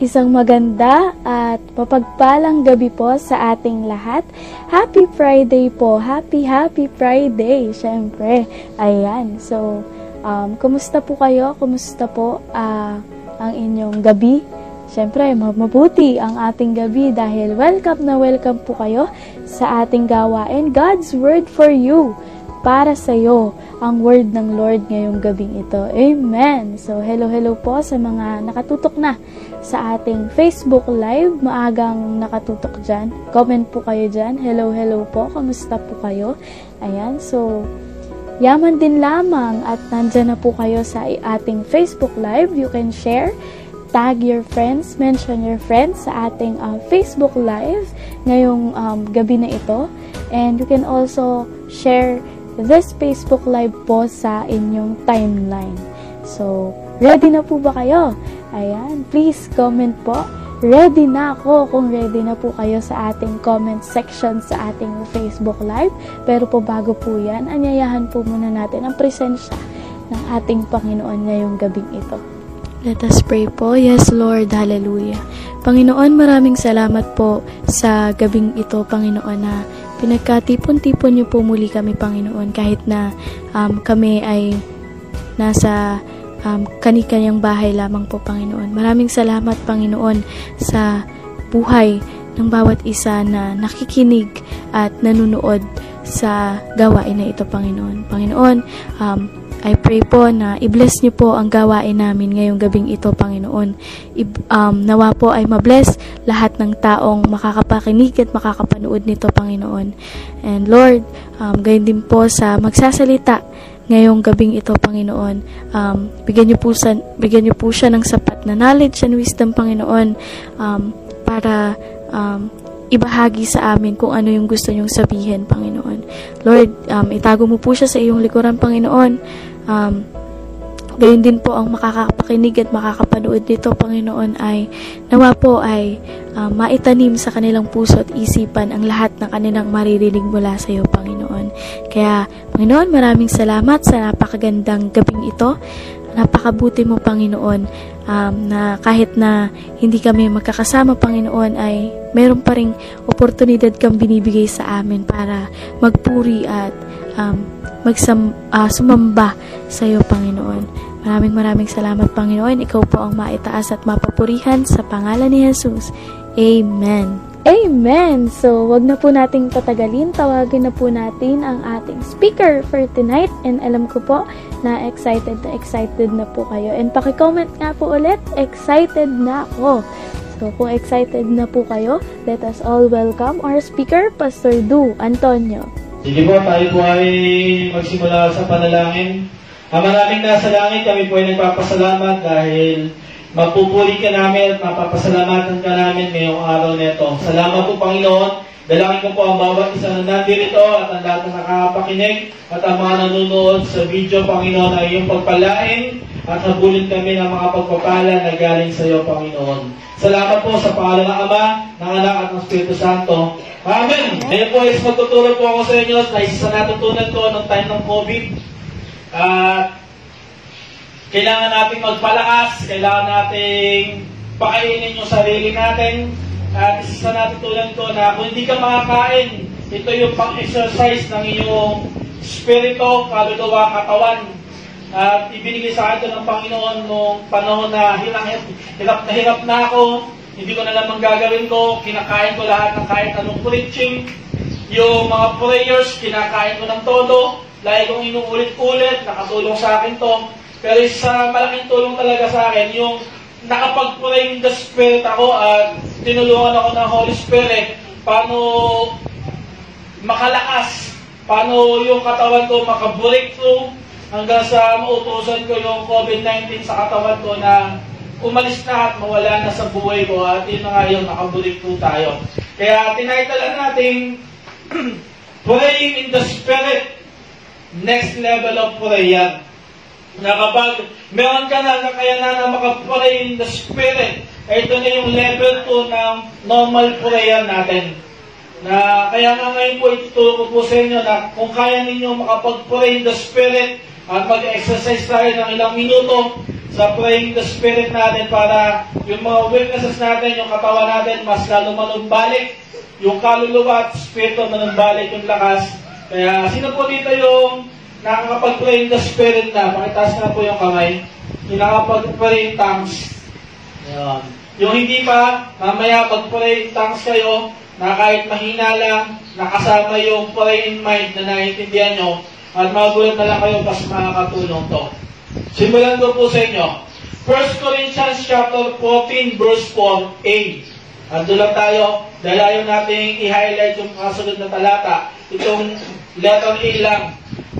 Isang maganda at mapagpalang gabi po sa ating lahat. Happy Friday po. Happy Friday, syempre. Ayan. So, kumusta po kayo? Kumusta po ang inyong gabi? Syempre, mabuti ang ating gabi dahil welcome na welcome po kayo sa ating gawain. God's Word for you. Para sa iyo ang word ng Lord ngayong gabing ito. Amen! So, hello po sa mga nakatutok na sa ating Facebook Live. Maagang nakatutok dyan. Comment po kayo dyan. Hello po. Kamusta po kayo? Ayan. So, yaman din lamang at nandyan na po kayo sa ating Facebook Live. You can share, tag your friends, mention your friends sa ating Facebook Live ngayong gabi na ito. And you can also share this Facebook Live po sa inyong timeline. So, ready na po ba kayo? Ayan, please comment po. Ready na ako kung ready na po kayo sa ating comment section sa ating Facebook Live. Pero po bago po yan, anyayahan po muna natin ang presensya ng ating Panginoon ngayong gabing ito. Let us pray po. Yes, Lord. Hallelujah. Panginoon, maraming salamat po sa gabing ito, Panginoon, na pinagkatipon-tipon niyo po muli kami, Panginoon, kahit na kami ay nasa kani-kaniyang bahay lamang po, Panginoon. Maraming salamat, Panginoon, sa buhay ng bawat isa na nakikinig at nanunood sa gawain na ito, Panginoon. Panginoon, I pray po na i-bless niyo po ang gawain namin ngayong gabing ito, Panginoon. Nawa po ay ma-bless lahat ng taong makakapakinig at makakapanood nito, Panginoon. And Lord, gayon din po sa magsasalita ngayong gabing ito, Panginoon. Bigyan niyo po siya ng sapat na knowledge and wisdom, Panginoon, para ibahagi sa amin kung ano yung gusto niyong sabihin, Panginoon. Lord, itago mo po siya sa iyong likuran, Panginoon. Gayon din po ang makakapakinig at makakapanood nito, Panginoon, ay nawa po ay maitanim sa kanilang puso at isipan ang lahat ng kanilang maririnig mula sa iyo, Panginoon. Kaya, Panginoon, maraming salamat sa napakagandang gabing ito. Napakabuti mo, Panginoon, na kahit na hindi kami magkakasama, Panginoon, ay meron pa ring oportunidad kang binibigay sa amin para magpuri at sumamba sa iyo, Panginoon. Maraming salamat, Panginoon. Ikaw po ang maitaas at mapapurihan sa pangalan ni Jesus. Amen. Amen! So, wag na po nating patagalin. Tawagin na po natin ang ating speaker for tonight. And alam ko po na excited na po kayo. And pakicomment nga po ulit, excited na ako. So, kung excited na po kayo, let us all welcome our speaker, Pastor Dew Antonio. Sige po, tayo po ay magsimula sa panalangin. Maraming nasa langit, kami po ay nagpapasalamat dahil mapupuri ka namin at mapapasalamatan ka namin ngayong araw nito. Salamat po, Panginoon. Dalangin ko po ang bawat isa na nandirito at ang lahat na nakapakinig at ang mga nanunood sa video, Panginoon, ay iyong pagpalain at habulin kami ng mga pagpapala na galing sa iyo, Panginoon. Salamat po sa pangalan ng Ama, ng Anak at ng Espiritu Santo. Amen! Ngayon po is magtuturo po ako sa inyo na isa natutunan ko noong time ng COVID. At kailangan nating magpalakas, kailangan nating pakainin yung sarili natin. At isa natutunan ko na kung hindi ka makakain, ito yung pang-exercise ng iyong spirito, kaluluwa, katawan. At ibinigay sa akin ng Panginoon noong panahon na hirap na ako, hindi ko na lang gagawin ko, kinakain ko lahat ng kahit anong preaching. Yung mga prayers, kinakain ko ng todo, lagi kong inuulit-ulit, nakatulong sa akin to. Pero isa malaking tulong talaga sa akin, yung nakapag-pray in the Spirit ako at tinulungan ako ng Holy Spirit paano makalakas, paano yung katawan ko makabreakthrough hanggang sa mautusan ko yung COVID-19 sa katawan ko na umalis na at mawala na sa buhay ko at yun na nga yung nakabreakthrough tayo. Kaya tinitalan natin, praying in the Spirit, next level of prayer. Na kapag meron ka na kakayanan na makapray in the Spirit, ito na yung level 2 ng normal prayer natin. Na kaya nga ngayon po ituturo ko po sa inyo na kung kaya ninyo makapag-pray in the Spirit at mag-exercise tayo ng ilang minuto, sa praying the Spirit natin para yung mga weaknesses natin, yung katawan natin, mas lalo manumbalik. Yung kaluluwa at spirito manumbalik yung lakas. Kaya sino po dito yung nakakapag-praying the Spirit na? Pakitaas na po yung kamay. Yung nakakapag-praying tongues. Ayan. Yung hindi pa, mamaya pag-praying tongues kayo, na kahit mahina lang, nakasama yung praying mind na naiintindihan nyo, at magulat na lang kayo kasi makakatulong to. Simulan ko po sa inyo. 1 Corinthians chapter 14 verse 4a. Ando lang tayo, dalayo natin i-highlight yung kasunod na talata. Itong letter A lang.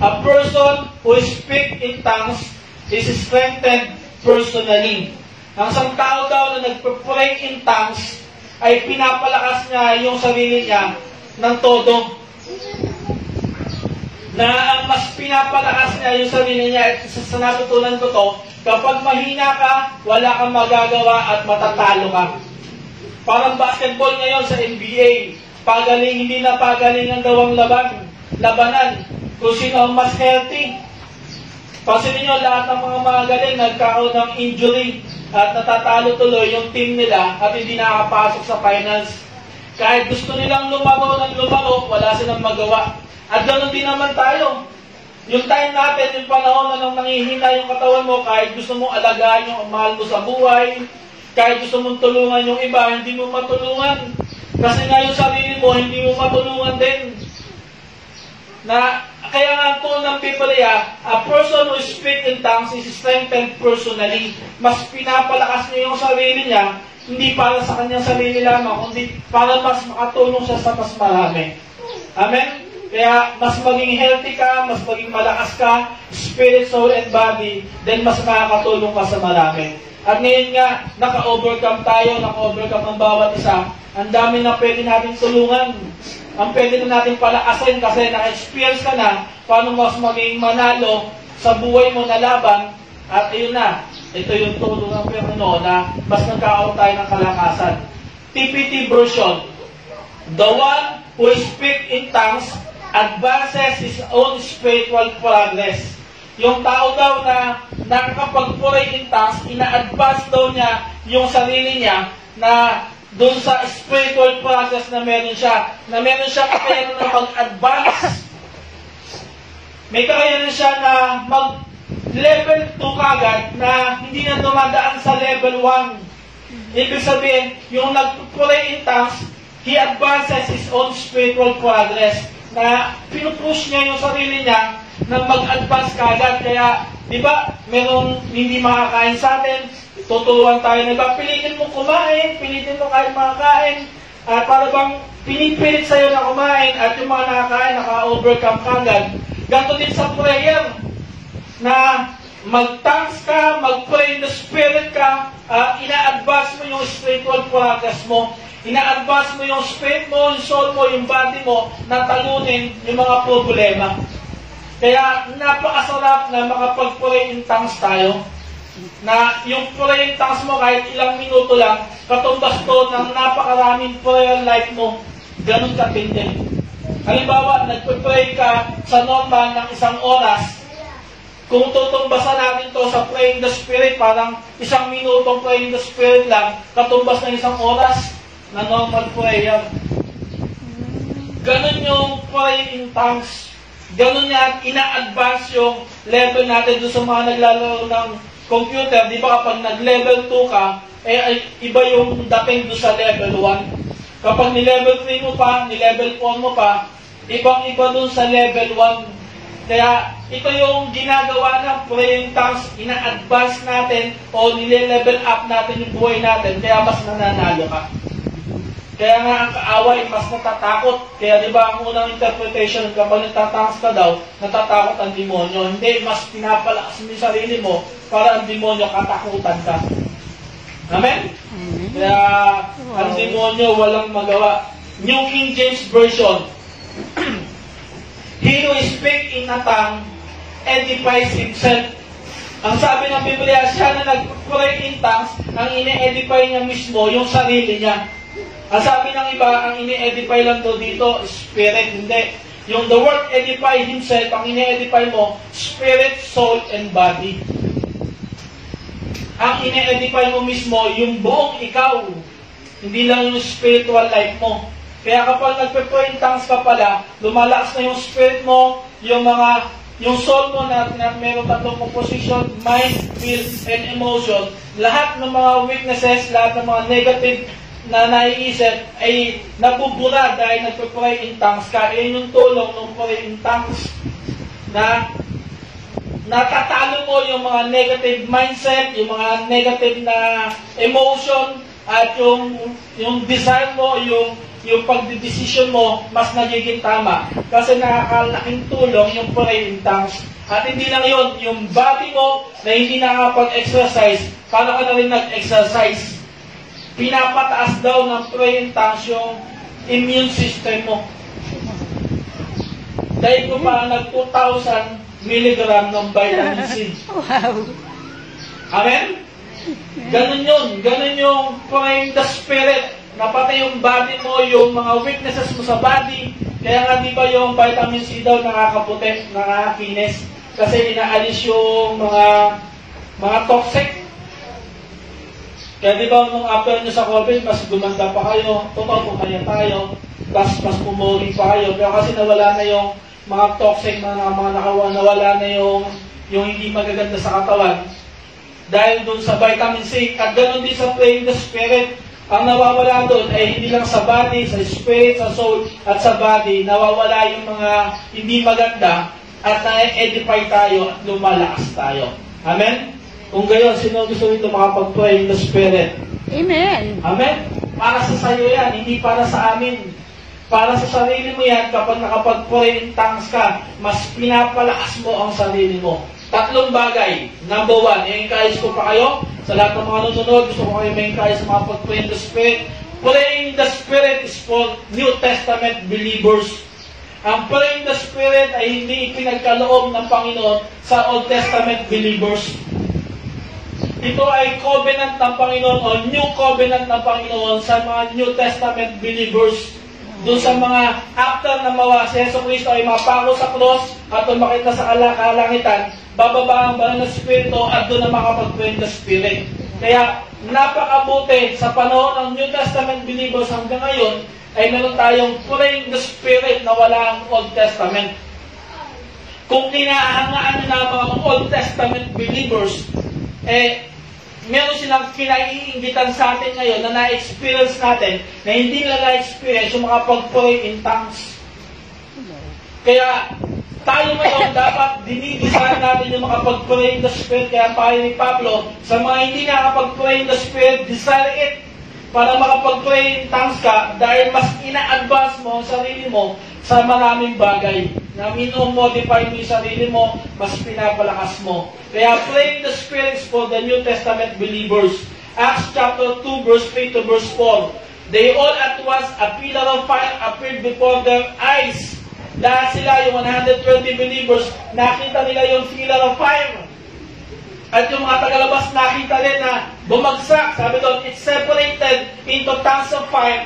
A person who speaks in tongues is strengthened personally. Ang isang tao daw na nagpe-pray in tongues ay pinapalakas niya yung sarili niya ng todo. Na mas pinapalakas niya yung sarili niya. Sa natutunan ko to, kapag mahina ka, wala kang magagawa at matatalo ka. Parang basketball ngayon sa NBA, pagaling hindi na pagaling ang gawang labanan. Kung sino ang mas healthy. Pansin niyo, lahat ng mga magaling nagkaroon ng injury at natatalo tuloy yung team nila at hindi nakapasok sa finals. Kahit gusto nilang lumaro, wala silang magawa. At ganoon din naman tayo. Yung time natin, yung panahon na nang nangihina yung katawan mo, kahit gusto mong alagaan yung mahal mo sa buhay, kahit gusto mong tulungan yung iba, hindi mo matulungan. Kasi nga yung sarili mo, hindi mo matulungan din. Na, kaya nga kung ng Biblia, a person who speaks in tongues is strengthened personally. Mas pinapalakas niya yung sarili niya, hindi para sa kanyang sarili lamang, kundi para mas makatulong siya sa mas marami. Amen? Kaya mas maging healthy ka, mas maging malakas ka, spirit, soul, and body, then mas makakatulong ka sa marami. At ngayon nga, naka-overcome tayo, naka-overcome ang bawat isa. Ang dami na pwede natin tulungan. Ang pwede na natin palakasin kasi naka-experience ka na paano mas maging manalo sa buhay mo na laban. At yun na, ito yung tulong ng Panginoon na mas nagkakaroon tayo ng kalakasan. TPT version, the one who speaks in tongues advances his own spiritual progress. Yung tao daw na nakakapag-pray in tongues, ina-advance daw niya yung sarili niya na doon sa spiritual progress na meron siya. Na meron siya kakayanan na mag-advance. May kakayanan siya na mag-level 2 kagad na hindi na dumadaan sa level 1. Ibig sabihin, yung nag-pray in tongues, he advances his own spiritual progress. Na pinupush niya yung sarili niya na mag-advance kagad. Kaya, di ba, merong hindi makakain sa atin, tuturuan tayo na iba, pilitin mo kumain, pilitin mo kahit makakain, at para bang pinipilit sa'yo na kumain, at yung mga nakakain, naka-overcome kagad. Ganto din sa prayer, na mag-thanks ka, mag-pray in the Spirit ka, ina-advance mo yung spiritual progress mo. Ina-advance mo yung spirit mo, yung soul mo, yung body mo, na talunin yung mga problema. Kaya napakasarap na makapag-pray in tongues tayo, na yung pray in tongues mo kahit ilang minuto lang, katumbas to ng napakaraming prayer life mo, ganun ka tindin. Halimbawa, nagpipray ka sa normal ng isang oras, kung tutumbasan natin to sa praying the Spirit, parang isang minutong praying the Spirit lang, katumbas ng isang oras, na normal prayer. Ganun yung pray in tongues. Ganun yan, ina-advance yung level natin doon sa mga naglalaro ng computer. Di ba kapag nag-level 2 ka, iba yung dating doon sa level 1. Kapag ni-level 3 mo pa, ni-level 4 mo pa, ibang-iba doon sa level 1. Kaya ito yung ginagawa ng praying tongues, ina-advance natin o nile-level up natin yung buhay natin, kaya mas nananalo ka. Kaya nga ang kaaway, mas natatakot. Kaya di ba ang unang interpretation, kapag natatangas ka daw, natatakot ang demonyo. Hindi, mas pinapalakas mo yung sarili mo para ang demonyo katakutan ka. Amen? Kaya ang demonyo walang magawa. New King James Version. He who speaks in a tongue edifies himself. Ang sabi ng Biblia, siya na nag-pray in tongues, ang ine-edify niya mismo yung sarili niya. Ang sabi ng iba, ang ini-edify lang to dito, spirit, hindi. Yung the word edify himself, ang ini-edify mo, spirit, soul, and body. ang ine-edify mo mismo yung buong ikaw, hindi lang yung spiritual life mo. Kaya kapag nagpe-pray in tongues ka pala, lumalakas na yung spirit mo, yung soul mo na mayroong tatlong composition, mind, will, and emotion. Lahat ng mga weaknesses, lahat ng mga negative na naiisip ay nabubura dahil nagpe-pray in tongues ka. Iyon yung tulong ng pray in tongues na natatalo mo yung mga negative mindset, yung mga negative na emotion, at yung design mo, yung pagdedesisyon mo, mas nagiging tama. Kasi nakakalaking tulong yung pray in tongues. At hindi lang yun, yung body mo na hindi nakakapag-exercise, paano ka na rin nag-exercise? Pinapataas daw ng pray in tongues yung immune system mo. Dahil ko pa nag 2,000 milligram ng vitamin C. Wow! Amen? Ganun yung pray in the spirit. Napatay yung body mo, yung mga weaknesses mo sa body. Kaya nga di ba yung vitamin C daw nakakaputi, nakakinis. Kasi inaalis yung mga toxic. Kaya di ba nung after nyo sa COVID, mas gumanda pa kayo, totoo kaya tayo, mas pumuri pa kayo. Pero kasi nawala na yung mga toxic, mga nakawan, nawala na yung hindi magaganda sa katawan. Dahil dun sa vitamin C, at ganun din sa pray in the spirit. Ang nawawala doon ay hindi lang sa body, sa spirit, sa soul, at sa body. Nawawala yung mga hindi maganda at na-edify tayo at lumalakas tayo. Amen? Kung gayon, sino gusto nito makapag-pray in the spirit? Amen. Amen? Para sa sayo yan, hindi para sa amin. Para sa sarili mo yan, kapag nakapag-pray in tongues ka, mas pinapalakas mo ang sarili mo. Tatlong bagay. Number one, i-encourage ko pa kayo. Sa lahat ng mga nanonood, gusto ko kayo ma-encourage sa mga pag-pray in the Spirit. Praying in the Spirit is for New Testament believers. Ang praying in the Spirit ay hindi ipinagkaloob ng Panginoon sa Old Testament believers. Ito ay covenant ng Panginoon o new covenant ng Panginoon sa mga New Testament believers. Doon sa mga after na mawa si Yeso Cristo ay mapako sa cross at umakit na sa kalangitan, bababa ang banal na Espiritu at doon na makapag-pray in the Spirit. Kaya napakabuti sa panahon ng New Testament believers hanggang ngayon ay meron tayong pray in the Spirit na wala ang Old Testament. Kung kinahangaan na mga Old Testament believers, meron silang kinaiingitan sa atin ngayon na na-experience natin na hindi nila na-experience yung makapag-pray in tongues. Kaya tayo ngayon dapat dinidesign natin yung makapag-pray in the Spirit. Kaya payo ni Pablo, sa mga hindi nakapag-pray in the Spirit, desire it para makapag-pray in tongues ka dahil mas ina-advance mo ang sarili mo sa maraming bagay. Na minomodify mo yung sarili mo, mas pinapalakas mo. Kaya pray in the Spirit for the New Testament believers. Acts chapter 2, verse 3 to verse 4. They all at once, a pillar of fire appeared before their eyes. Lahat sila, yung 120 believers, nakita nila yung pillar of fire. At yung mga tagalabas, nakita nila na bumagsak. Sabi doon, it's separated into tongues of fire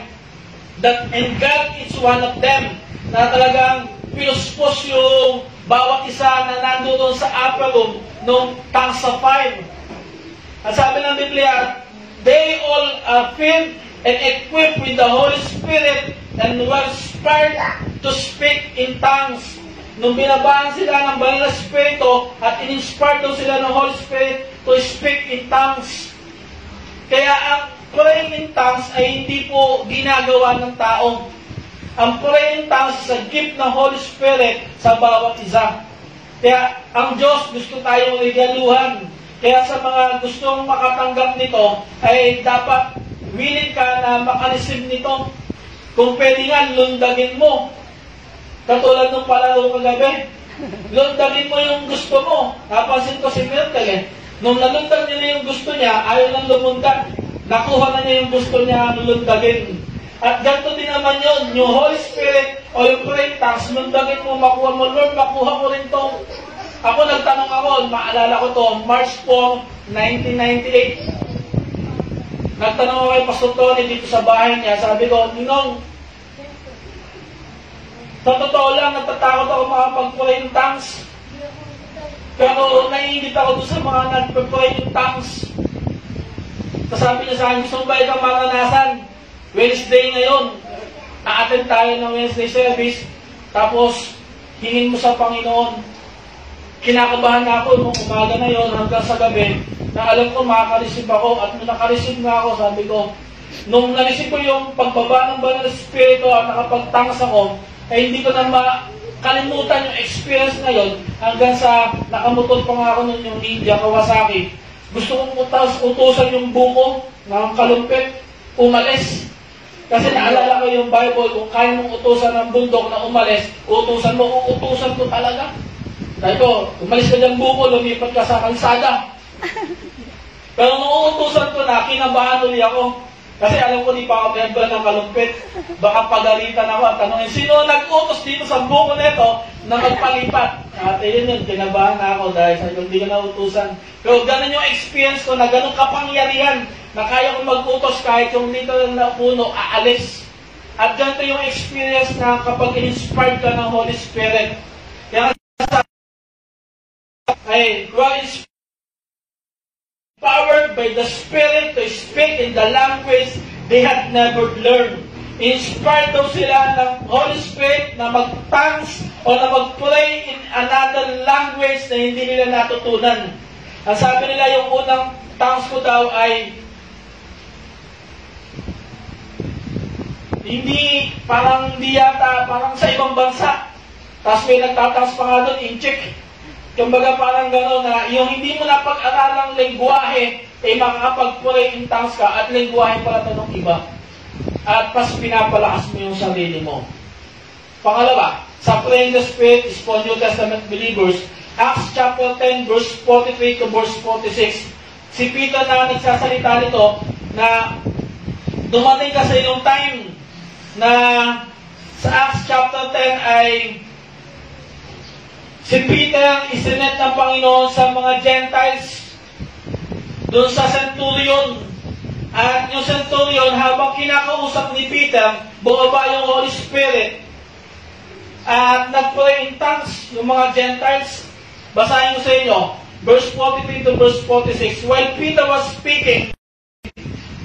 that engulfed each one of them. Na talagang pinuspos yung bawat isa na nandoon sa upper room nung tongues of fire. At sabi ng Biblia, they all are filled and equipped with the Holy Spirit and were inspired to speak in tongues. Nung binabahan sila ng Banal na Espiritu at in-inspired daw sila ng Holy Spirit to speak in tongues. Kaya ang praying in tongues ay hindi po ginagawa ng tao. Ang praying tongues sa gift ng Holy Spirit sa bawat isa. Kaya ang Diyos gusto tayong regaluhan. Kaya sa mga gustong makatanggap nito, ay dapat willing ka na makareceive nito. Kung pwede nga, lundagin mo. Katulad ng palaro kagabi. Lundagin mo yung gusto mo. Napansin ko si Myrtle eh. Nung nalundag niya yung gusto niya, ayaw lang lumundag. Nakuha na niya yung gusto niya lundagin. At ganito din naman yun, yung Holy Spirit o yung praying tongues, lundagin mo, makuha mo, Lord, makuha ko rin to. Ako nagtanong ako, maalala ko to, March 4, 1998. Nagtanong ako kay Pastor Tony dito sa bahay niya, sabi ko, Ninong, sa totoo lang, natatakot ako makapag-praying tongues. Pero naiingit ako doon sa mga nagpe-praying tongues. Sabi niya sa akin, gusto mo ba itong maranasan? Wednesday ngayon. Na-attend tayo ng Wednesday service. Tapos, hingin mo sa Panginoon. Kinakabahan na ako nung umaga na yon hanggang sa gabi na alam ko makaka-receive ako. At nung naka-receive na ako, sabi ko, nung na-receive ko yung pagbaba ng Banal Espiritu at nakapagtangas ako, ay hindi ko na makalimutan yung experience na yon hanggang sa nakamutod pa nga ako nun yung India, Kawasaki. Gusto kong utusan yung buko ng kalumpit, umalis. Kasi naalala ko yung Bible, kung kaya mong utusan ng bundok na umalis, utusan mo, uutusan ko talaga. Dahil ko, umalis ka ng buko, lumipat ka sa kalsada. Pero nung uutusan ko na, kinabahan ulit ako. Kasi alam ko, di pa ako member ng kalumpit. Baka pagalitan ako at tanongin, sino nag-utos dito sa buko nito na magpalipat? Ate, yun yun, kinabahan na ako dahil sa hindi ko nautusan. Pero ganun yung experience ko na ganun kapangyarihan na kaya kong mag-utos kahit yung dito lang na puno, aalis. At ganito yung experience na kapag inspired ka ng Holy Spirit. Kaya nga ay, you are empowered by the Spirit to speak in the language they had never learned. Inspired daw sila ng Holy Spirit na mag-tongues o na mag-pray in another language na hindi nila natutunan. Ang sabi nila, yung unang tongues ko daw ay hindi, parang hindi yata, parang sa ibang bansa. Tapos may nagtatangs pa nga doon, in Czech. Kumbaga parang gano'n na yung hindi mo napag-aralang lengguahe ay makakapag-pray in tongues ka at lengguahe pala ito ng iba. At mas pinapalakas mo yung sarili mo. Pangalawa, sa praying the Spirit is for New Testament believers. Acts chapter 10 verse 43 to verse 46. Si Peter na nagsasalita nito na dumating kasi yung time na sa Acts chapter 10 ay si Peter isinet ng Panginoon sa mga Gentiles doon sa centurion. At yung centurion, habang kinakausap ni Peter, bumaba yung Holy Spirit. At nag-pray in tongues yung mga Gentiles. Basahin ko sa inyo, verse 43 to verse 46. While Peter was speaking,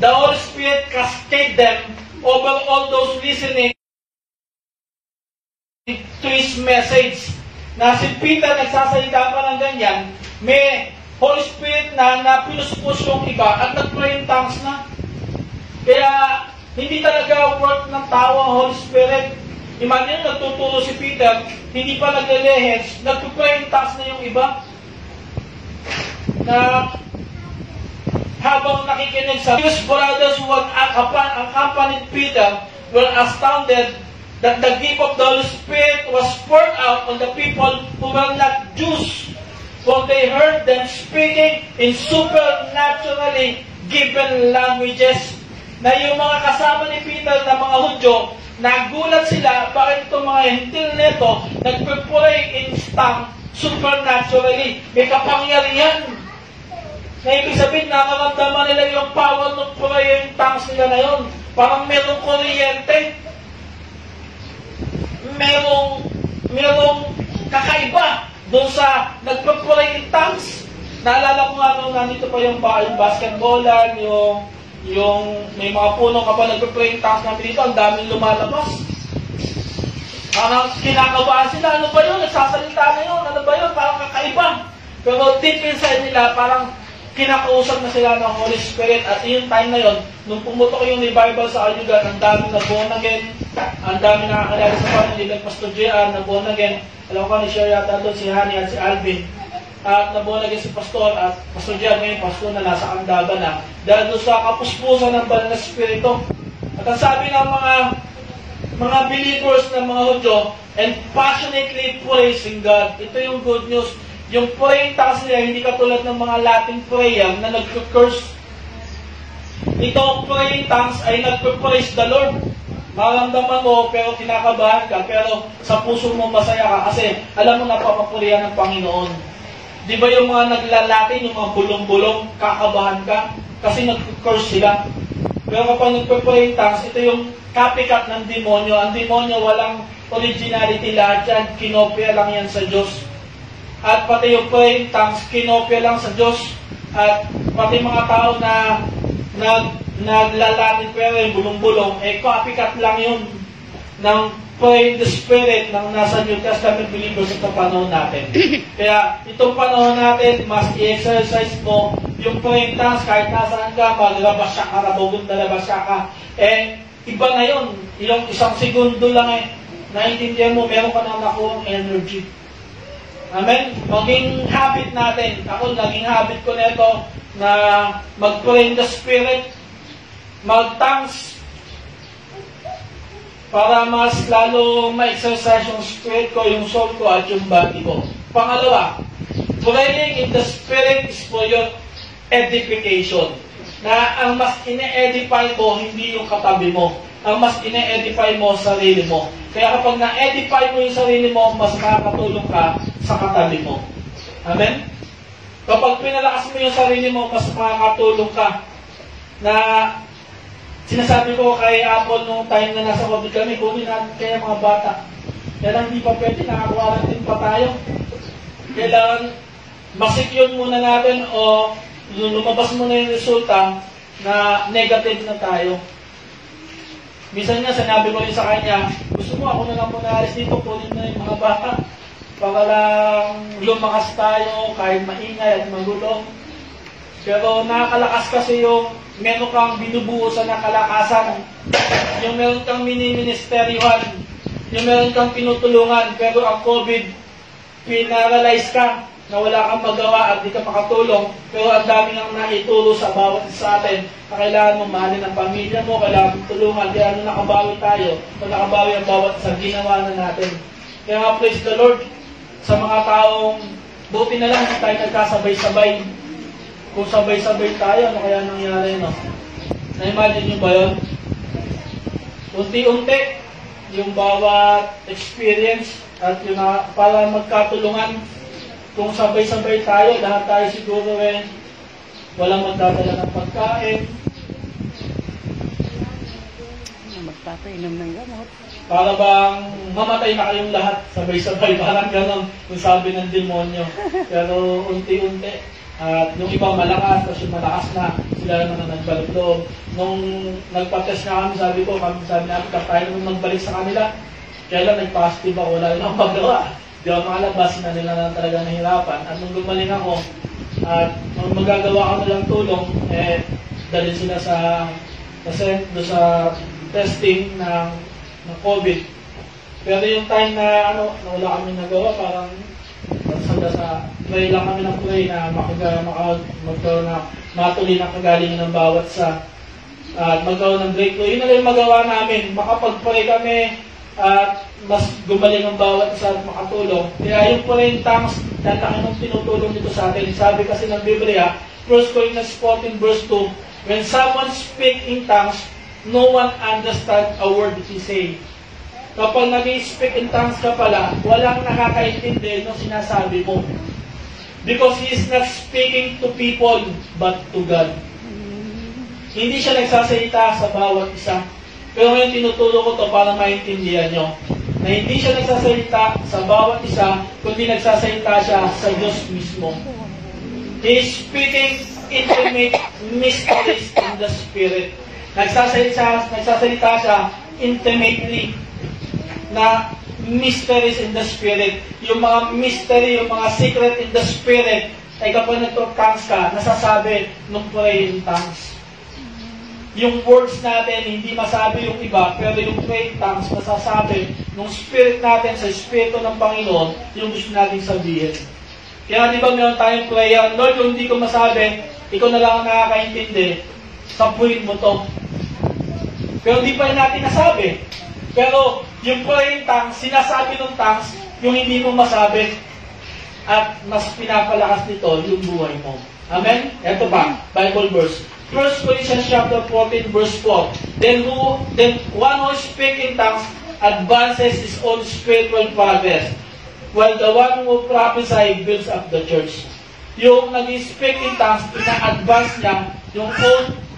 the Holy Spirit cascaded them over all those listening to his message. Na si Peter nagsasalita pa ng ganyan, may Holy Spirit na napinuspos yung iba at nag-pray in tongues na. Kaya, hindi talaga work ng tao ang Holy Spirit. Imagine, nagtuturo si Peter, hindi pa naglalehens, nag-pray in tongues na yung iba. Na habang nakikinig sa Jewish brothers who had accompanied Peter were astounded that the gift of the Holy Spirit was poured out on the people who were not Jews. For they heard them speaking in supernaturally given languages. Na yung mga kasama ni Peter na mga Hudyo, nagulat sila bakit itong mga hintil nito nagpe-pray in tongues supernaturally. May kapangyarihan. Na ibig sabihin, nakaramdaman nila yung power ng prayer in tongues nila na yun. Parang merong kuryente. Merong kakaiba doon sa nagpag-pray in tongues. Naalala ko nga nung nandito pa yung basketballan, yung may mga puno ka pa nagpag-pray in tongues namin dito, ang daming lumalabas. Parang kinakabaan sila, ano ba yun? Nagsasalita na yun, ano ba yun? Parang kakaiba. Pero deep inside nila, parang kinakausap na sila ng Holy Spirit. At yung time na yun, nung pumutok yung revival sa Ayugan, ang daming na-born again, ang daming nakakalala sa family, like Pastor Dew Antonio, na-born again. Alam ko, ni-share yata doon si Honey at si Alvin. At nabuhay na si Pastor at Pastor Dew ngayon, Pastor na nasa Andaba na. Dahil doon sa kapuspusan ng Banal na Espiritu. At ang sabi ng mga believers ng mga Hudyo, and passionately praising God. Ito yung good news. Yung praying tongues nila, hindi katulad ng mga Latin prayer na nag-curse. Ito, praying tongues ay nag-praise the Lord. Maramdaman mo, pero kinakabahan ka, pero sa puso mo masaya ka kasi alam mo na papapurihan ng Panginoon. Di ba yung mga naglalatin, yung mga bulong-bulong, kakabahan ka? Kasi nag-curse sila. Pero kapag nagpa-pray in tongues, ito yung copycat ng demonyo. Ang demonyo, walang originality lahat yan. Kinopia lang yan sa Diyos. At pati yung praying tongues, kinopia lang sa Diyos. At pati mga tao na naglalapit pera yung bulong-bulong, eh copycat lang yun ng pray in the spirit ng nasa New Testament believers itong panahon natin. Kaya itong panahon natin, mas i-exercise mo yung pray in tongues kahit nasaan ka, maglabas siya ka, rabogong nalabas siya ka. Eh, iba na yun. Yung isang segundo lang eh, naiintindihan mo, meron ka na nakuha ang energy. Amen? Maging habit natin. Ako, naging habit ko na ito, na mag-pray in the Spirit, mag-tongues, para mas lalo ma-exercise yung spirit ko, yung soul ko, at yung body ko. Pangalawa, praying in the Spirit is for your edification. Na ang mas ine-edify mo, hindi yung katabi mo. Ang mas ine-edify mo, sarili mo. Kaya kapag na-edify mo yung sarili mo, mas nakakatulong ka sa katabi mo. Amen? Kapag pinalakas mo yung sarili mo, mas makakatulong ka. Na sinasabi ko kay Apple nung time na nasa COVID kami, kunin natin kaya mga bata. Kaya hindi pa pwede, naka-quarantine pa tayo. Kailangan masecure muna natin o lumabas muna yung resulta na negative na tayo. Minsan nga, sinabi ko rin sa kanya, gusto mo ako na lang muna alis dito, kunin na yung mga bata. Baka lang lumakas tayo, kahit maingay at magulo. Pero nakakalakas kasi yung meron kang binubuo sa nakalakasan. Yung meron kang mini-ministerihan. Yung meron kang pinutulungan. Pero ang COVID, pinaralyze ka na wala kang magawa at di ka makatulong. Pero ang dami nang naituro sa bawat sa atin na kailangan mo mahalin ang pamilya mo, kailangan tulungan. Kaya nakabawi tayo, kung nakabawi ang bawat sa ginawa na natin. Kaya praise the Lord. Sa mga taong buti na lang tayo nagkasabay-sabay. Kung sabay-sabay tayo, ano kaya nangyari, no? Na-imagine nyo ba yun? Unti-unti, yung bawat experience at yung para magkatulungan. Kung sabay-sabay tayo, lahat tayo siguro eh, walang magdadala ng pagkain. Magpapainom ng gamot. Para bang mamatay na kayong lahat, sabay-sabay, parang ganun, kung sabi ng demonyo. Pero unti-unti, at yung ibang malakas, kasi malakas na, sila naman na nagbalik doon. Nung nagpa-test na kami, sabi ko, kami sabi na, tayo nung nagbalik sa kanila, kailan nag-positive ako, wala rin ako magawa. Di ako makalabas na nila na talaga nahirapan. At nung gumaling ako, at nung magagawa ko nilang tulong, eh, dalhin sila sa, kasi doon sa testing ng COVID. Pero yung time na ano, na wala kami nagawa, parang sa pray lang kami ng pray na matuloy na kagalingan ng bawat sa at magkaroon ng breakthrough. Yun na lang yung magawa namin. Makapag-pray kami at mas gumaling ang bawat sa at makatulong. Kaya yung pray in tongues, tatangin ang tinutulong dito sa atin. Sabi kasi ng Biblia, 1 Corinthians 14 verse 2, when someone speak in tongues, no one understand a word that he say. Kapag nag-speak in tongues ka pala, walang nakakaintindi ng sinasabi mo. Because he is not speaking to people, but to God. Hindi siya nagsasalita sa bawat isa. Pero ngayon, tinuturo ko to para maintindihan nyo. Na hindi siya nagsasalita sa bawat isa, kundi nagsasalita siya sa Diyos mismo. He is speaking intimate mysteries in the Spirit. Nagsasalita siya intimately na mysteries in the Spirit. Yung mga mystery, yung mga secret in the Spirit, ay kapag nagtong-tongues ka, nasasabi nung pray in tongues. Yung words natin, hindi masabi yung iba, pero yung pray in tongues, nasasabi nung spirit natin sa Espiritu ng Panginoon, yung gusto nating sabihin. Kaya di ba meron tayong prayer, Lord, kung hindi ko masabi, ikaw na lang ang nakakaintindi, sabuhin mo to. Pero hindi pa natin nasabi. Pero yung pray in tongues, sinasabi ng tongues, yung hindi mo masabi. At mas pinapalakas nito yung buhay mo. Amen? Ito pa, Bible verse. 1 Corinthians chapter 14, verse 4. Then one who speaks in tongues advances his own spiritual progress, while the one who prophesies builds up the church. Yung nag-speak in tongues, pina-advance niya yung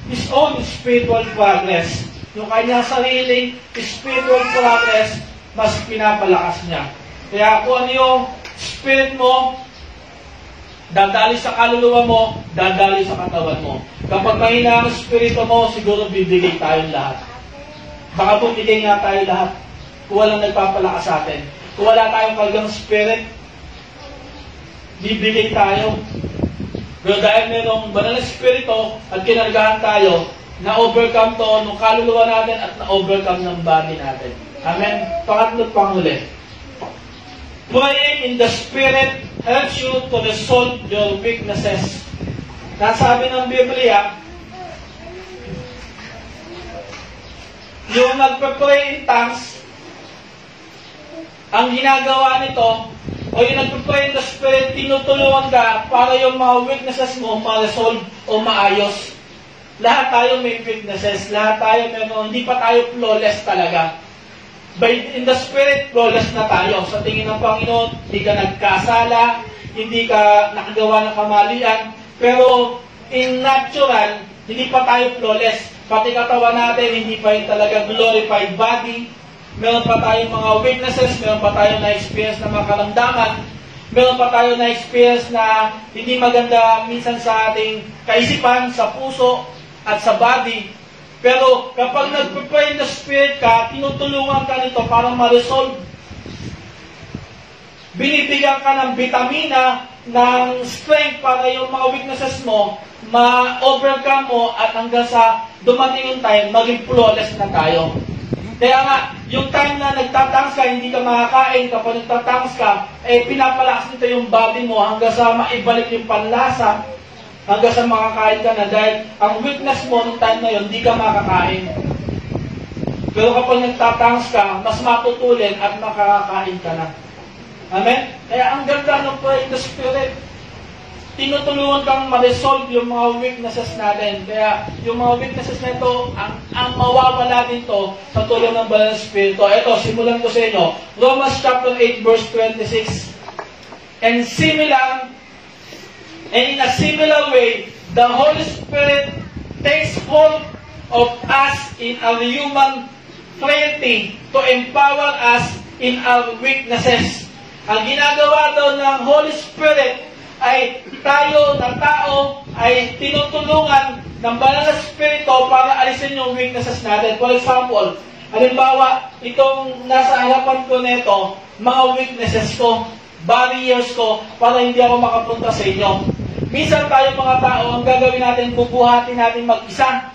his own spiritual progress. Yung kanyang sariling spiritual progress, mas pinapalakas niya. Kaya kung ano yung spirit mo, Dadali sa kaluluwa mo, dadali sa katawan mo. Kapag mahina ang espiritu mo, siguro bibigay tayong lahat. Baka bumigay nga tayo lahat kung walang nagpapalakas sa atin. Kung wala tayong kagang spirit, bibigay tayo. Pero dahil merong banal na espiritu at kinargahan tayo, na-overcome to ng kaluluwa natin at na-overcome ng body natin. Amen? Pangatlo't panghuli. Praying in the Spirit helps you to resolve your weaknesses. Nasabi ng Biblia, yung nagpa-pray in tongues, ang ginagawa nito, o yung nagpa-pray in the Spirit, tinutulungan ka para yung mga weaknesses mo ma-resolve o maayos. Lahat tayo may weaknesses, lahat tayo meron, hindi pa tayo flawless talaga. By in the Spirit, flawless na tayo. Sa tingin ng Panginoon, hindi ka nagkasala, hindi ka nakagawa ng kamalian, pero in natural, hindi pa tayo flawless. Pati katawan natin, hindi pa yung talaga glorified body. Meron pa tayong mga weaknesses, meron pa tayong na-experience na mga karamdaman, meron pa tayo na-experience na hindi maganda minsan sa ating kaisipan, sa puso, at sa body. Pero kapag nagpipray in the Spirit ka, tinutulungan ka nito para ma-resolve. Binibigyan ka ng vitamina, ng strength para yung mga weaknesses mo, ma-overcome mo at hanggang sa dumating yung time, maging flawless na tayo. Kaya nga, yung time na nagtatangs ka, hindi ka makakain kapag nagtatangs ka, eh pinapalakas nito yung body mo hanggang sa maibalik yung panlasa. Hanggang sa makakain ka na dahil ang weakness mo noong time na yun, hindi ka makakain. Pero kapag nagtatangs ka, mas matutulin at makakain ka na. Amen? Kaya ang ganda ng pray in the Spirit. Tinutulungan kang ma-resolve yung mga weaknesses natin. Kaya yung mga weaknesses na ito, ang mawawala dito sa tulong ng Banal na Espiritu. Ito, simulan ko sa inyo. Romans chapter 8, verse 26. And in a similar way, the Holy Spirit takes hold of us in our human frailty to empower us in our weaknesses. Ang ginagawa daw ng Holy Spirit ay tayo na tao ay tinutulungan ng Banal na Espiritu para alisin yung weaknesses natin. For example, halimbawa, itong nasa harapan ko nito, mga weaknesses ko, barriers ko, para hindi ako makapunta sa inyo. Minsan tayo mga tao, ang gagawin natin, bubuhatin natin mag-isa.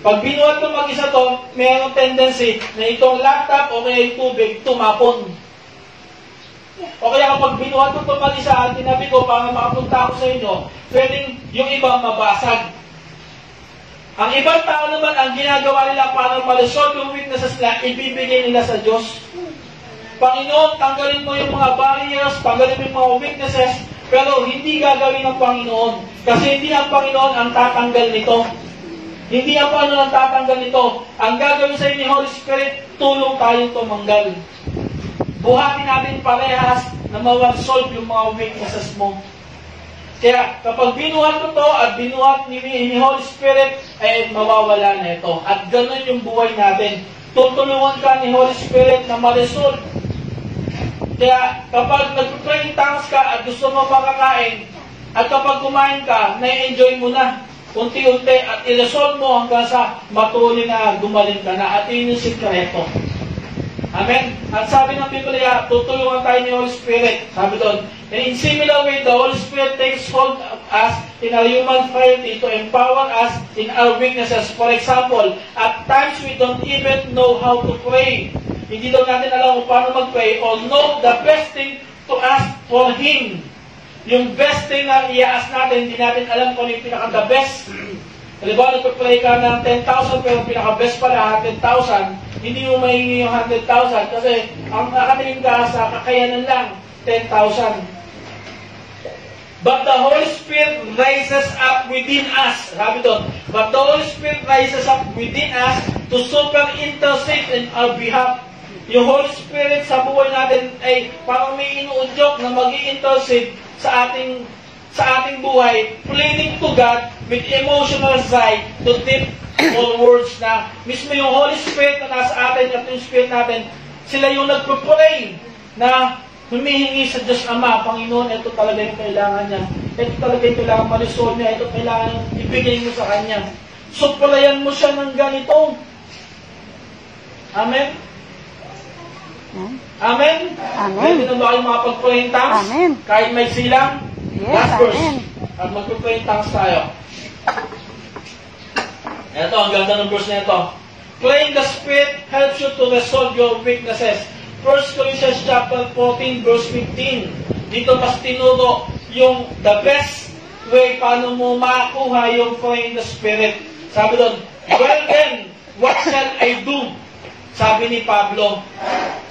Pag binuhat mo mag-isa to, mayroong tendency na itong laptop o kaya yung tubig, tumapon. O kaya kapag binuhat mo ito mag-isa, ang tinabi ko, para makapunta ako sa inyo, pwedeng yung iba mabasag. Ang ibang tao naman, ang ginagawa nila para ma-resolve yung weaknesses nila, ibibigay nila sa Diyos. Panginoon, tanggalin mo yung mga barriers, tanggalin mo yung mga weaknesses, pero hindi gagawin ng Panginoon. Kasi hindi ang Panginoon ang tatanggal nito. Hindi ang Panginoon ang tatanggal nito. Ang gagawin sa inyo, Holy Spirit, tulong tayong tumanggal. Buhatin natin parehas na ma-resolve yung mga weaknesses mo. Kaya kapag binuhat mo ito at binuhat ni Holy Spirit, ay mawawala na ito. At ganun yung buhay natin. Tutulungan ka ni Holy Spirit na ma-resolve. Kaya kapag nag-pray in tongues ka at gusto mo makakain, at kapag kumain ka, na-enjoy mo na, unti-unti, at i-resolve mo hanggang sa matuloy na gumaling ka na. At yun yung sikreto. Amen? At sabi ng Biblia, tutulungan tayo ni Holy Spirit. Sabi doon, and in similar way, the Holy Spirit takes hold of us in our human frailty to empower us in our weaknesses. For example, at times we don't even know how to pray. Hindi daw natin alam kung paano mag-pray or know the best thing to ask for Him. Yung best thing na i-ask natin, hindi natin alam kung yung pinaka-the best. Halimbawa, nagpa-pray ka ng 10,000 pero pinaka-best pala, 100,000. Hindi mo mahingi yung 100,000 kasi ang nakatingin ka sa kakayanan lang, 10,000. But the Holy Spirit rises up within us. Sabi doon, but the Holy Spirit rises up within us to super-intercede in our behalf. Yung Holy Spirit sa buhay natin ay parang may inuudyok na mag-i-intercede sa ating buhay, pleading to God with emotional sigh to deep all words na mismo yung Holy Spirit na nasa atin at yung Spirit natin, sila yung nagpo-pray na Humihingi sa Diyos Ama, Panginoon, ito talaga yung kailangan niya. Ito talaga yung kailangan ma-resolve niya. Ito kailangan ibigay mo sa Kanya. So, palayan mo siya ng ganito. Amen? Amen? Amen. Hindi na ba kayo makapag-pray in tongues? Amen. Kahit may silang? Yes, last verse. At mag-pray in tongues tayo. Ito, ang ganda ng verse na ito. Praying the Spirit helps you to resolve your weaknesses. 1 Corinthians chapter 14, verse 15. Dito mas tinuro yung the best way paano mo makuha yung praying the Spirit. Sabi doon, well then, what shall I do? Sabi ni Pablo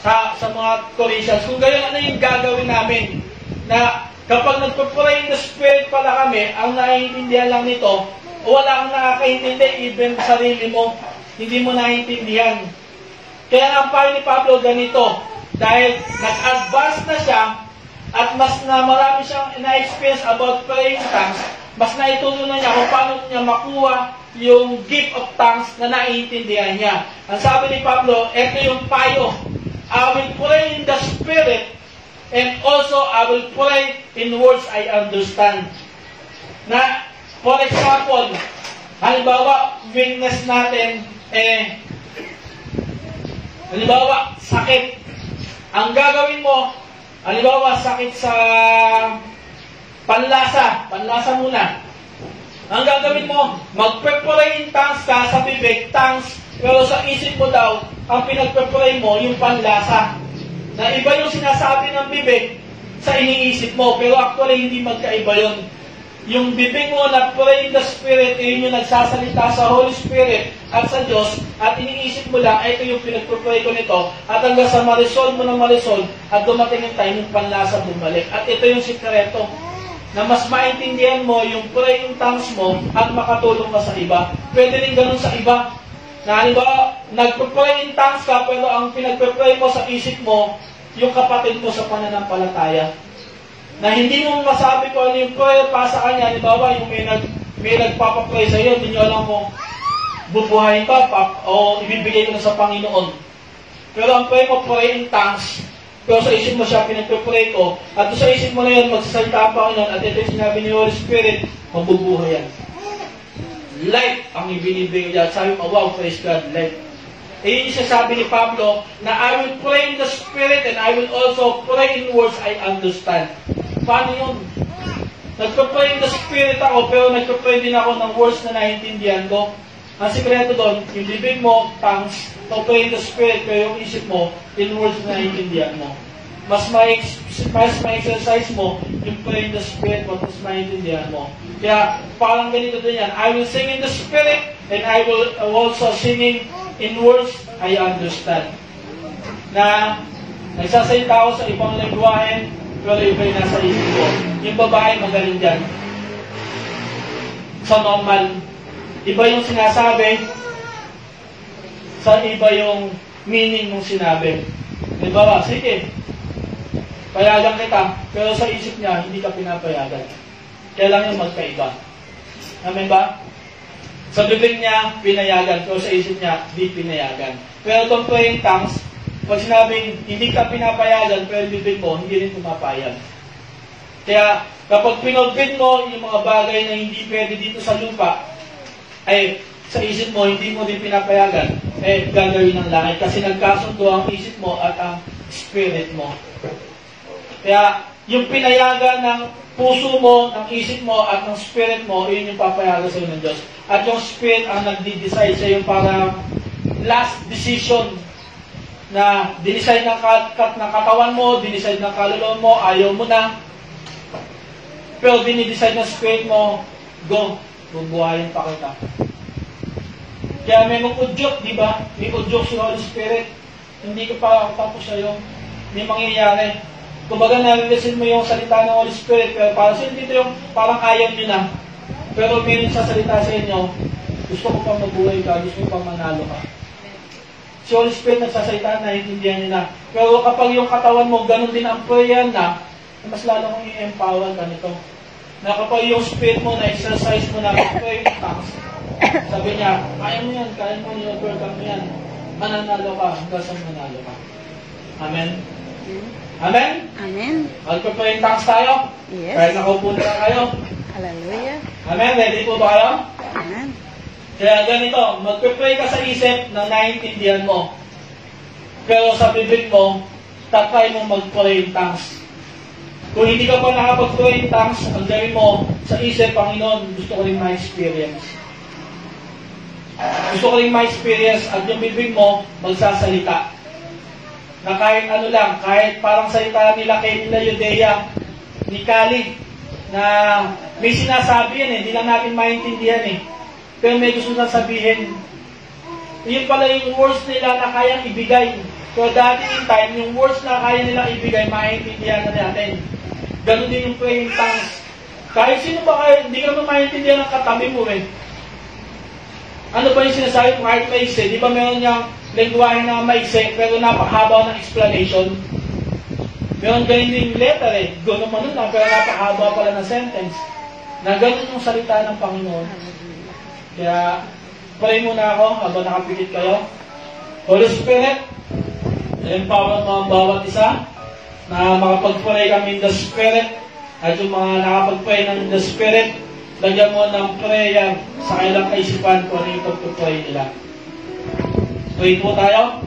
sa mga Corinthians. Kung ganyan, ano yung gagawin namin? Na kapag nagpa-praying the Spirit pala kami, ang naiintindihan lang nito, wala kang nakakaintindi, even sarili mo, hindi mo naiintindihan. Kaya ang payo ni Pablo ganito, dahil nag-advance na siya at mas na marami siyang na-experience about praying tongues, mas naitutunan niya kung paano niya makuha yung gift of tongues na naiintindihan niya. Ang sabi ni Pablo, ito yung payo. I will pray in the Spirit and also I will pray in words I understand. Na, for example, halimbawa, weakness natin, halimbawa, sakit. Ang gagawin mo, halimbawa, sakit sa panlasa. Panlasa muna. Ang gagawin mo, magpe-pray in tongues ka sa bibig, tongues. Pero sa isip mo daw, ang pinagpe-pray mo, yung panlasa. Na iba yung sinasabi ng bibig sa iniisip mo. Pero actually, hindi magkaiba yun. Yung bibig mo na pray in the Spirit, yun yung nagsasalita sa Holy Spirit at sa Diyos, at iniisip mo lang, ito yung pinagpupray ko nito, at hanggang sa ma-resolve mo ng ma-resolve, at dumating yung time, yung panlasa bumalik. At ito yung sikreto, na mas maintindihan mo yung pray in tongues mo, at makatulong ka sa iba. Pwede rin ganun sa iba. Na halimbawa, nagpupray in tongues ka, pero ang pinagpupray mo sa isip mo, yung kapatid mo sa pananampalataya. Na hindi mo masabi ko ano yung prayer pa sa kanya. Halimbawa, yung may nagpapapray sa iyo, hindi nyo alam kung bubuhayin ka o ibibigay ko na sa Panginoon. Pero ang prayer mo, pray in tongues. Pero sa isip mo siya, pinagpapray ko. At sa isip mo na yun, magsasalita ang Panginoon. At ito yung sinabi ni Holy Spirit, mabubuhay yan. Light ang ibinibigay niya. Sabi mo, wow, praise God, light. Eh, yun yung sasabi ni Pablo, na I will pray in the Spirit and I will also pray in words I understand. Paano yun? Nagpa-pray in the Spirit ako, pero nagpa-pray din ako ng words na naiintindihan ko. Ang sikreto doon, yung bibig mo, tongues, to pray in the Spirit, pero yung isip mo, in words na naiintindihan mo. Mas ma-exercise mo, yung pray in the Spirit, mas maintindihan mo. Kaya, parang ganito din yan. I will sing in the Spirit, and I will also singing in words I understand. Na, nagsasalita ako sa ibang lengguwahe, pero iba yung nasa isip ko. Yung babae, magaling dyan. Sa normal. Iba yung sinasabi. Sa iba yung meaning ng sinabi. Diba? Sige. Payagan kita. Pero sa isip niya, hindi ka pinapayagan. Kailangan yung magkaiba. Amen ba? Sa bibig niya, pinayagan. Pero sa isip niya, di pinayagan. Pero itong praying tongues, pag sinabing, hindi ka pinapayagan, pero bibig mo, hindi rin pumapayag. Kaya, kapag pinobid mo yung mga bagay na hindi pwede dito sa lupa, ay sa isip mo, hindi mo rin pinapayagan, eh, gagawin ng langit. Kasi nagkasundo ang isip mo at ang spirit mo. Kaya, yung pinayagan ng puso mo, ng isip mo, at ng spirit mo, yun yung papayagan sa'yo ng Diyos. At yung spirit ang nagdi-decide sa'yo para last decision na dinisay ng katawan mo, dinisay ng kaluluwa mo, ayaw mo na. Pero dinideside ng spirit mo, go, bubuhayin pa kita. Kaya may mag-udyok, di ba? May udyok si Holy Spirit. Hindi ko pa tapos sa'yo. May mangyayari. Kumbaga, narilesin mo yung salita ng Holy Spirit, pero para sa'yo dito yung parang ayaw nyo na. Pero mayroon sa salita sa inyo, gusto ko pa mabuhay ka, gusto ko pa manalo ka. Si Holy Spirit nagsasalita, naiintindihan niya na. Pero kapag yung katawan mo, ganun din ang prayer na, mas lalo kong i-empower ka nito. Na kapag yung spirit mo, na-exercise mo na, pray in tongues, sabi niya, kaya mo yan, kaya mo yan, overcome mo yan. Mananalo ka, hanggang sa manalo ka. Amen? Amen? Amen. Magpapayong thanks tayo. Yes. Kahit nakaupo na kayo. Hallelujah. Amen? Ready po ba kayo? Amen. Kaya ganito, magpapray ka sa isip na naiintindihan mo. Pero sa bibig mo, tatry mong magpapayong thanks. Kung hindi ka pa nakapagpapayong thanks, ang gawin mo sa isip, Panginoon, gusto ko rin ma-experience. Gusto ko rin ma-experience at yung bibig mo, magsasalita. Na kahit ano lang, kahit parang salita nila kay nila Yudea, ni Kali, na may sinasabi yan eh, hindi lang natin maintindihan eh. Pero may gusto na sabihin. Yun pala yung words nila na kayang ibigay. So dati in time, yung words na kaya nila ibigay, maintindihan na natin. Ganun din yung praying tongues. Kahit sino ba kayo, hindi ka maintindihan ang katabi mo eh. Ano ba yung sinasabi kung kahit maiksi? Di ba meron niyang lengguwahe na maiksi pero napakahaba ng explanation? Meron ganyan din yung letter eh. Gano'n man nun lang, pero napakahaba pala ng sentence. Na ganun yung salita ng Panginoon. Kaya, pray muna ako habang nakapikit kayo. Holy Spirit, empower mo ang bawat isa na makapag-pray kami in the Spirit at yung mga nakapag-pray ng the Spirit, lagyan mo ng prayer sa kailang kaisipan kung ano yung pagpupray nila. Pray po tayo.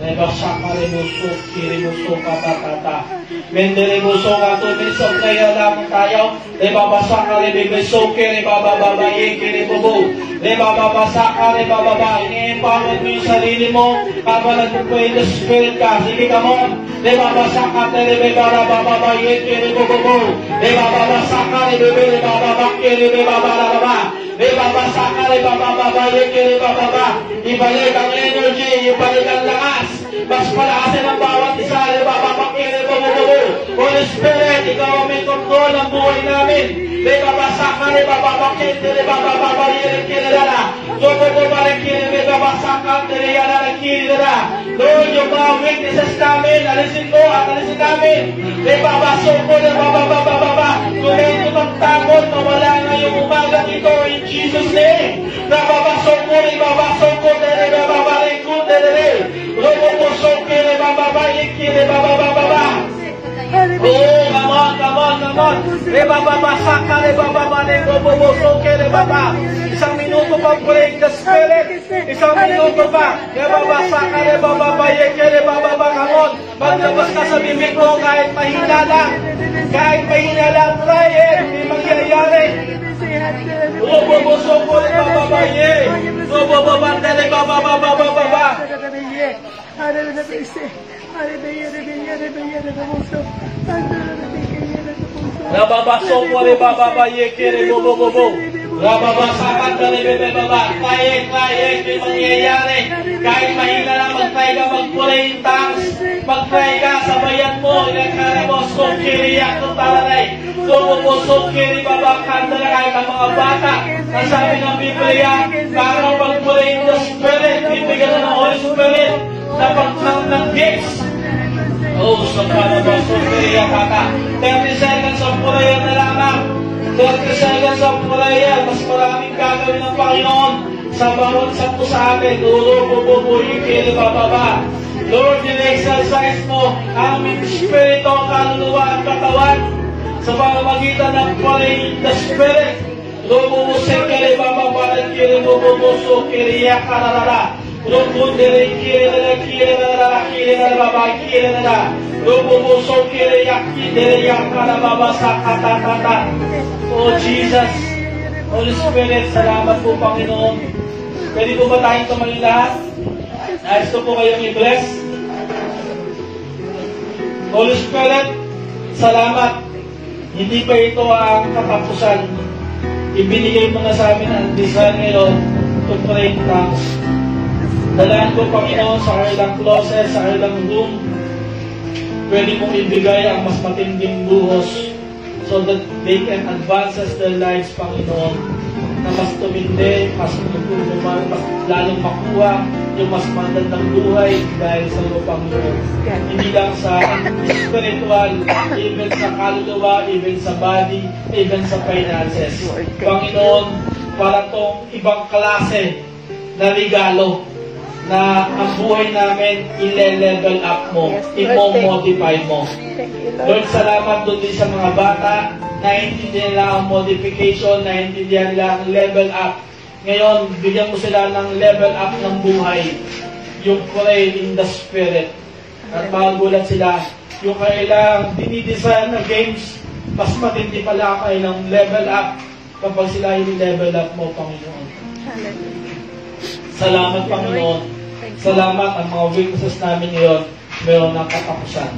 Rebaksak marimuso, kirimuso, katatata. Menderimuso, katumiso, prayer namin tayo. Rebabasa ka, rebibiso, kiribabababayin, kiribubo. Rebababasa ka, rebababa. Ini-empower mo yung sarili mo. Kapag nagpupray the Spirit ka, sige ka mo. Rebabasa ka, rebibabababayin, kiribubo. Rebababasa ka, rebibabababayin, kiribubo. Ibabasa ka, ibabababayag, ibababa. Ibalik ang energy, ibalik ang lakas. Mas palakasin ang bawat isa, ibababakir, ibabububu. Holy Spirit, ikaw ang may control ng buhay namin. Ibabasa ka, ibababakir, ibabababayag, kinilala. Ibababalik, ibabasa ka, kinilala, kinilala. Lord, yung mga witnesses namin, alisin mo at alisin namin. Ibabasok mo, ibababababa. Kung ito ng takot, mawala na yung umaga ito, in Jesus' name. Nababasok ko, nababalik ko, nababalik ko, nababasok ko, nababalik ko, nababababa. Oh, come on, come on, come on. Nababasak ka, nababalik ko, nababasok ko, nababalik. Isang minuto pa, break the Spirit. Isang minuto pa. Nababasa ka, nabababayag ka, nabababakamon. Maglabas ka sa bibig mo kahit mahina lang. Kahit mahina lang, try it. Hindi magyayari. Ububusok ko, nabababayag. Ububabanda, nababababababa. Nababasok ko, nabababayag ka, nababababayag. Nababasakan ka rin, bebebaba. Taye, may mangyayari. Kahit mahina lang, mag-try ka, mag-pray in tongues. Mag-try ka, sabayan mo. Inagkara mo, sukiriyak ng talanay. Sumukusok, kiribabakan na lang kahit ang mga bata. Nasabi ng Biblia, para mag-pray in the Spirit. Bibigyan na ng Holy Spirit. Napagsak ng gifts. Oh, sukiriyak, sukiriyak kata. 30 seconds of prayer na lamang. 30 seconds of prayer, mas maraming gagawin ng Panginoon sa bawat sampo sa atin. Lord, bububuyin kayo bababa. Lord, din-exercise mo ang espiritu, kaluluwa at katawan sa pamamagitan ng prayer in the Spirit. Lord, bubusin kayo bababa at kayo bububuso, kiriya kararara. Lord, bubusin kayo bababa, kiriya bababa, kiriya bababa. Lord, bubuso, kiriya karababa sa kata-kata. Oh Jesus, Holy Spirit, salamat po Panginoon. Pwede po ba tayong tumayo lahat? Nais ko po kayong i-bless. Holy Spirit, salamat. Hindi pa ito ang katapusan. Ibinigay mo na sa amin ang design ngayon to pray in tongues. Dalaan po Panginoon sa kailang closet, sa kailang room. Pwede mong ibigay ang mas matinding buhos. So that they can advance us their lives, Panginoon, na mas tumindi, mas magpulungan, mas lalong makuha yung mas magandang buhay dahil sa iyo, Panginoon. Hindi lang sa spiritual, even sa kaluluwa, even sa body, even sa finances. Panginoon, para tong ibang klase na regalo na ang buhay namin i-level up mo, i-modify mo. Lord, salamat doon din sa mga bata, naintindihan nila ang modification, naintindihan nila ang level up. Ngayon, bigyan mo sila ng level up ng buhay, yung pray in the spirit. At magulat sila, yung kailang dinidesign na games, mas matindi pala kailang level up kapag sila yung level up mo, Panginoon. Salamat, Panginoon. Salamat ang mga witnesses namin ngayon. Meron na katapusan.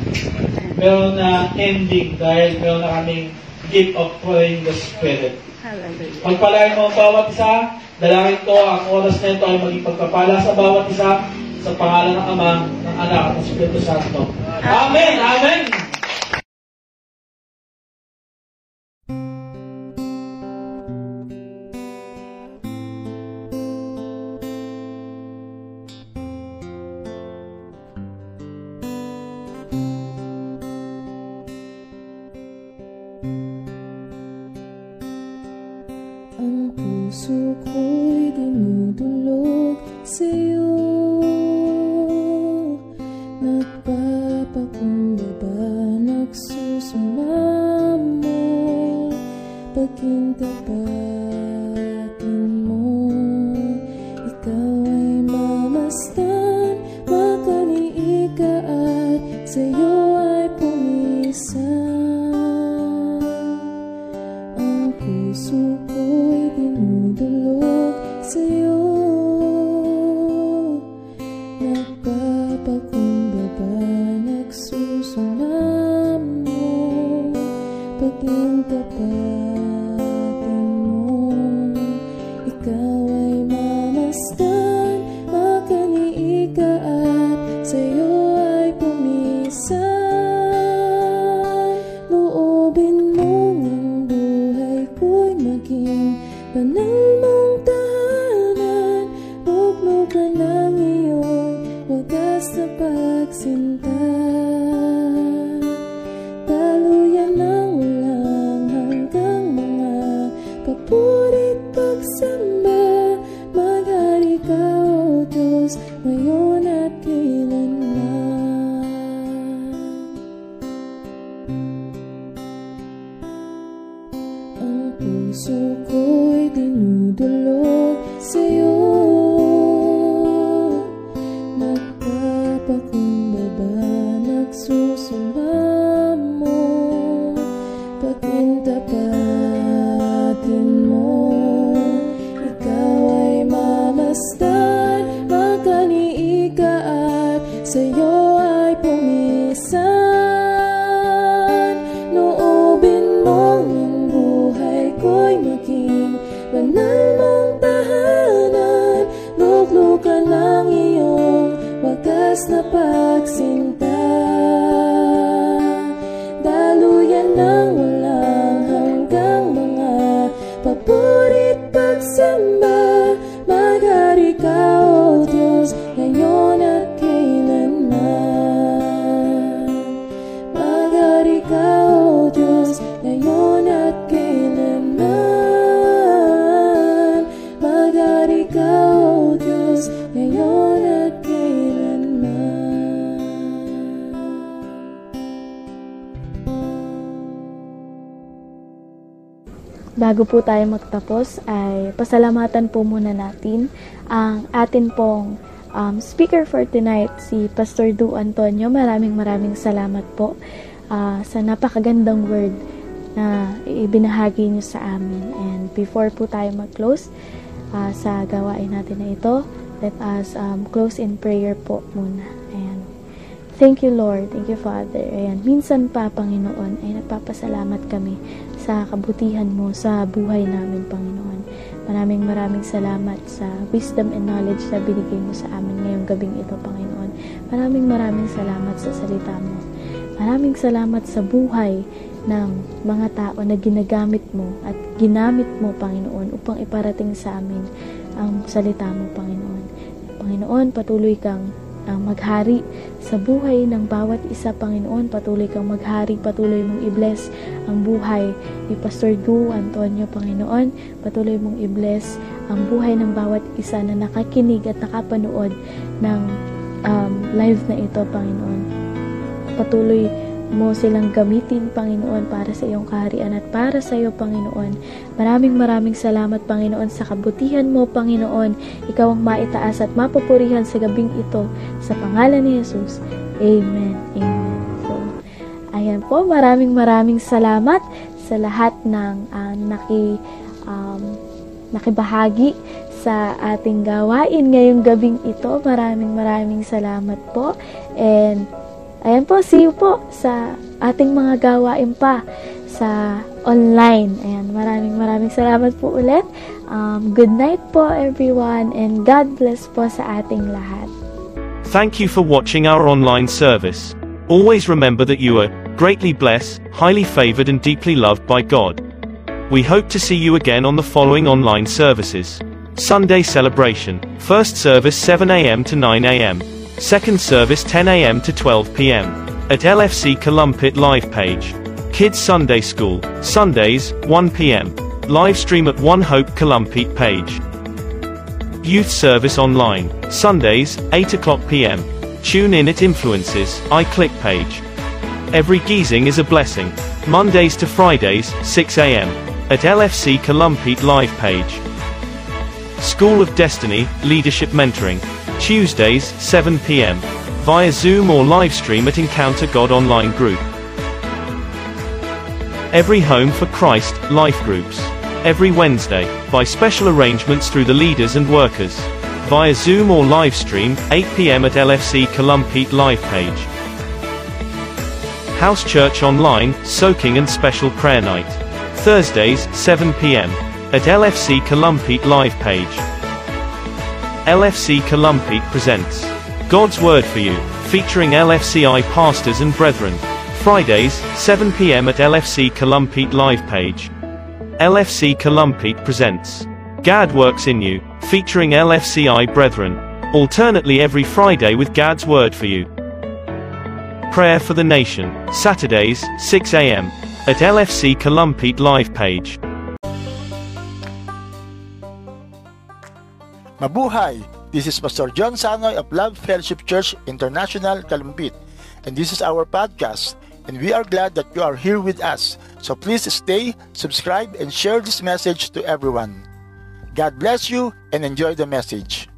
Meron na ending dahil meron na kaming gift of praying the Spirit. Pagpalain mo ang bawat isa. Dalangin ko ang oras na ito ay maging pagpapala sa bawat isa sa pangalan ng Ama, ng Anak, at ng Espiritu Santo. Amen! Amen! Bago po tayo magtapos ay pasalamatan po muna natin ang atin pong speaker for tonight, si Pastor Dew Antonio. Maraming salamat po sa napakagandang word na ibinahagi niyo sa amin. And before po tayo mag-close sa gawain natin na ito, let us close in prayer po muna. Ayan. Thank you, Lord. Thank you, Father. Ayan. Minsan pa, Panginoon, ay nagpapasalamat kami sa kabutihan mo sa buhay namin, Panginoon. Maraming salamat sa wisdom and knowledge na binigay mo sa amin ngayong gabing ito, Panginoon. Maraming salamat sa salita mo. Maraming salamat sa buhay ng mga tao na ginagamit mo at ginamit mo, Panginoon, upang iparating sa amin ang salita mo, Panginoon. Panginoon, patuloy kang maghari sa buhay ng bawat isa, Panginoon. Patuloy kang maghari, patuloy mong i-bless ang buhay ni Pastor Dew Antonio, Panginoon. Patuloy mong i-bless ang buhay ng bawat isa na nakakinig at nakapanood ng live na ito, Panginoon. Patuloy mo silang gamitin, Panginoon, para sa iyong kaharian at para sa iyo, Panginoon. Maraming salamat, Panginoon, sa kabutihan mo, Panginoon. Ikaw ang maitaas at mapupurihan sa gabing ito. Sa pangalan ni Jesus, Amen. Amen. So, ayan po, maraming salamat sa lahat ng nakibahagi sa ating gawain ngayong gabing ito. Maraming salamat po. And ayan po, see you po sa ating mga gawain pa sa online. Ayan, maraming salamat po ulit. Good night po everyone, and God bless po sa ating lahat. Thank you for watching our online service. Always remember that you are greatly blessed, highly favored and deeply loved by God. We hope to see you again on the following online services. Sunday celebration. First service 7 a.m. to 9 a.m. Second service 10 a.m. to 12 p.m. at LFC Kalumpit live page. Kids Sunday School, Sundays, 1 p.m. Live stream at One Hope Kalumpit page. Youth service online, Sundays, 8 o'clock p.m. Tune in at Influences, iClick page. Every Gazing is a Blessing, Mondays to Fridays, 6 a.m. at LFC Kalumpit live page. School of Destiny, Leadership Mentoring. Tuesdays, 7 p.m. via Zoom or live stream at Encounter God Online Group. Every Home for Christ, Life Groups. Every Wednesday, by special arrangements through the leaders and workers. Via Zoom or live stream, 8 p.m. at LFC Kalumpit live page. House Church Online, Soaking and Special Prayer Night. Thursdays, 7 p.m. at LFC Kalumpit live page. LFC Kalumpit presents God's Word for You, featuring LFCI pastors and brethren. Fridays, 7 p.m. at LFC Kalumpit live page. LFC Kalumpit presents God Works in You, featuring LFCI brethren. Alternately every Friday with God's Word for You. Prayer for the Nation, Saturdays, 6 a.m. at LFC Kalumpit live page. Mabuhay! This is Pastor Dew Antonio of Love Fellowship Church International, Kalumpit, and this is our podcast, and we are glad that you are here with us. So please stay, subscribe, and share this message to everyone. God bless you and enjoy the message.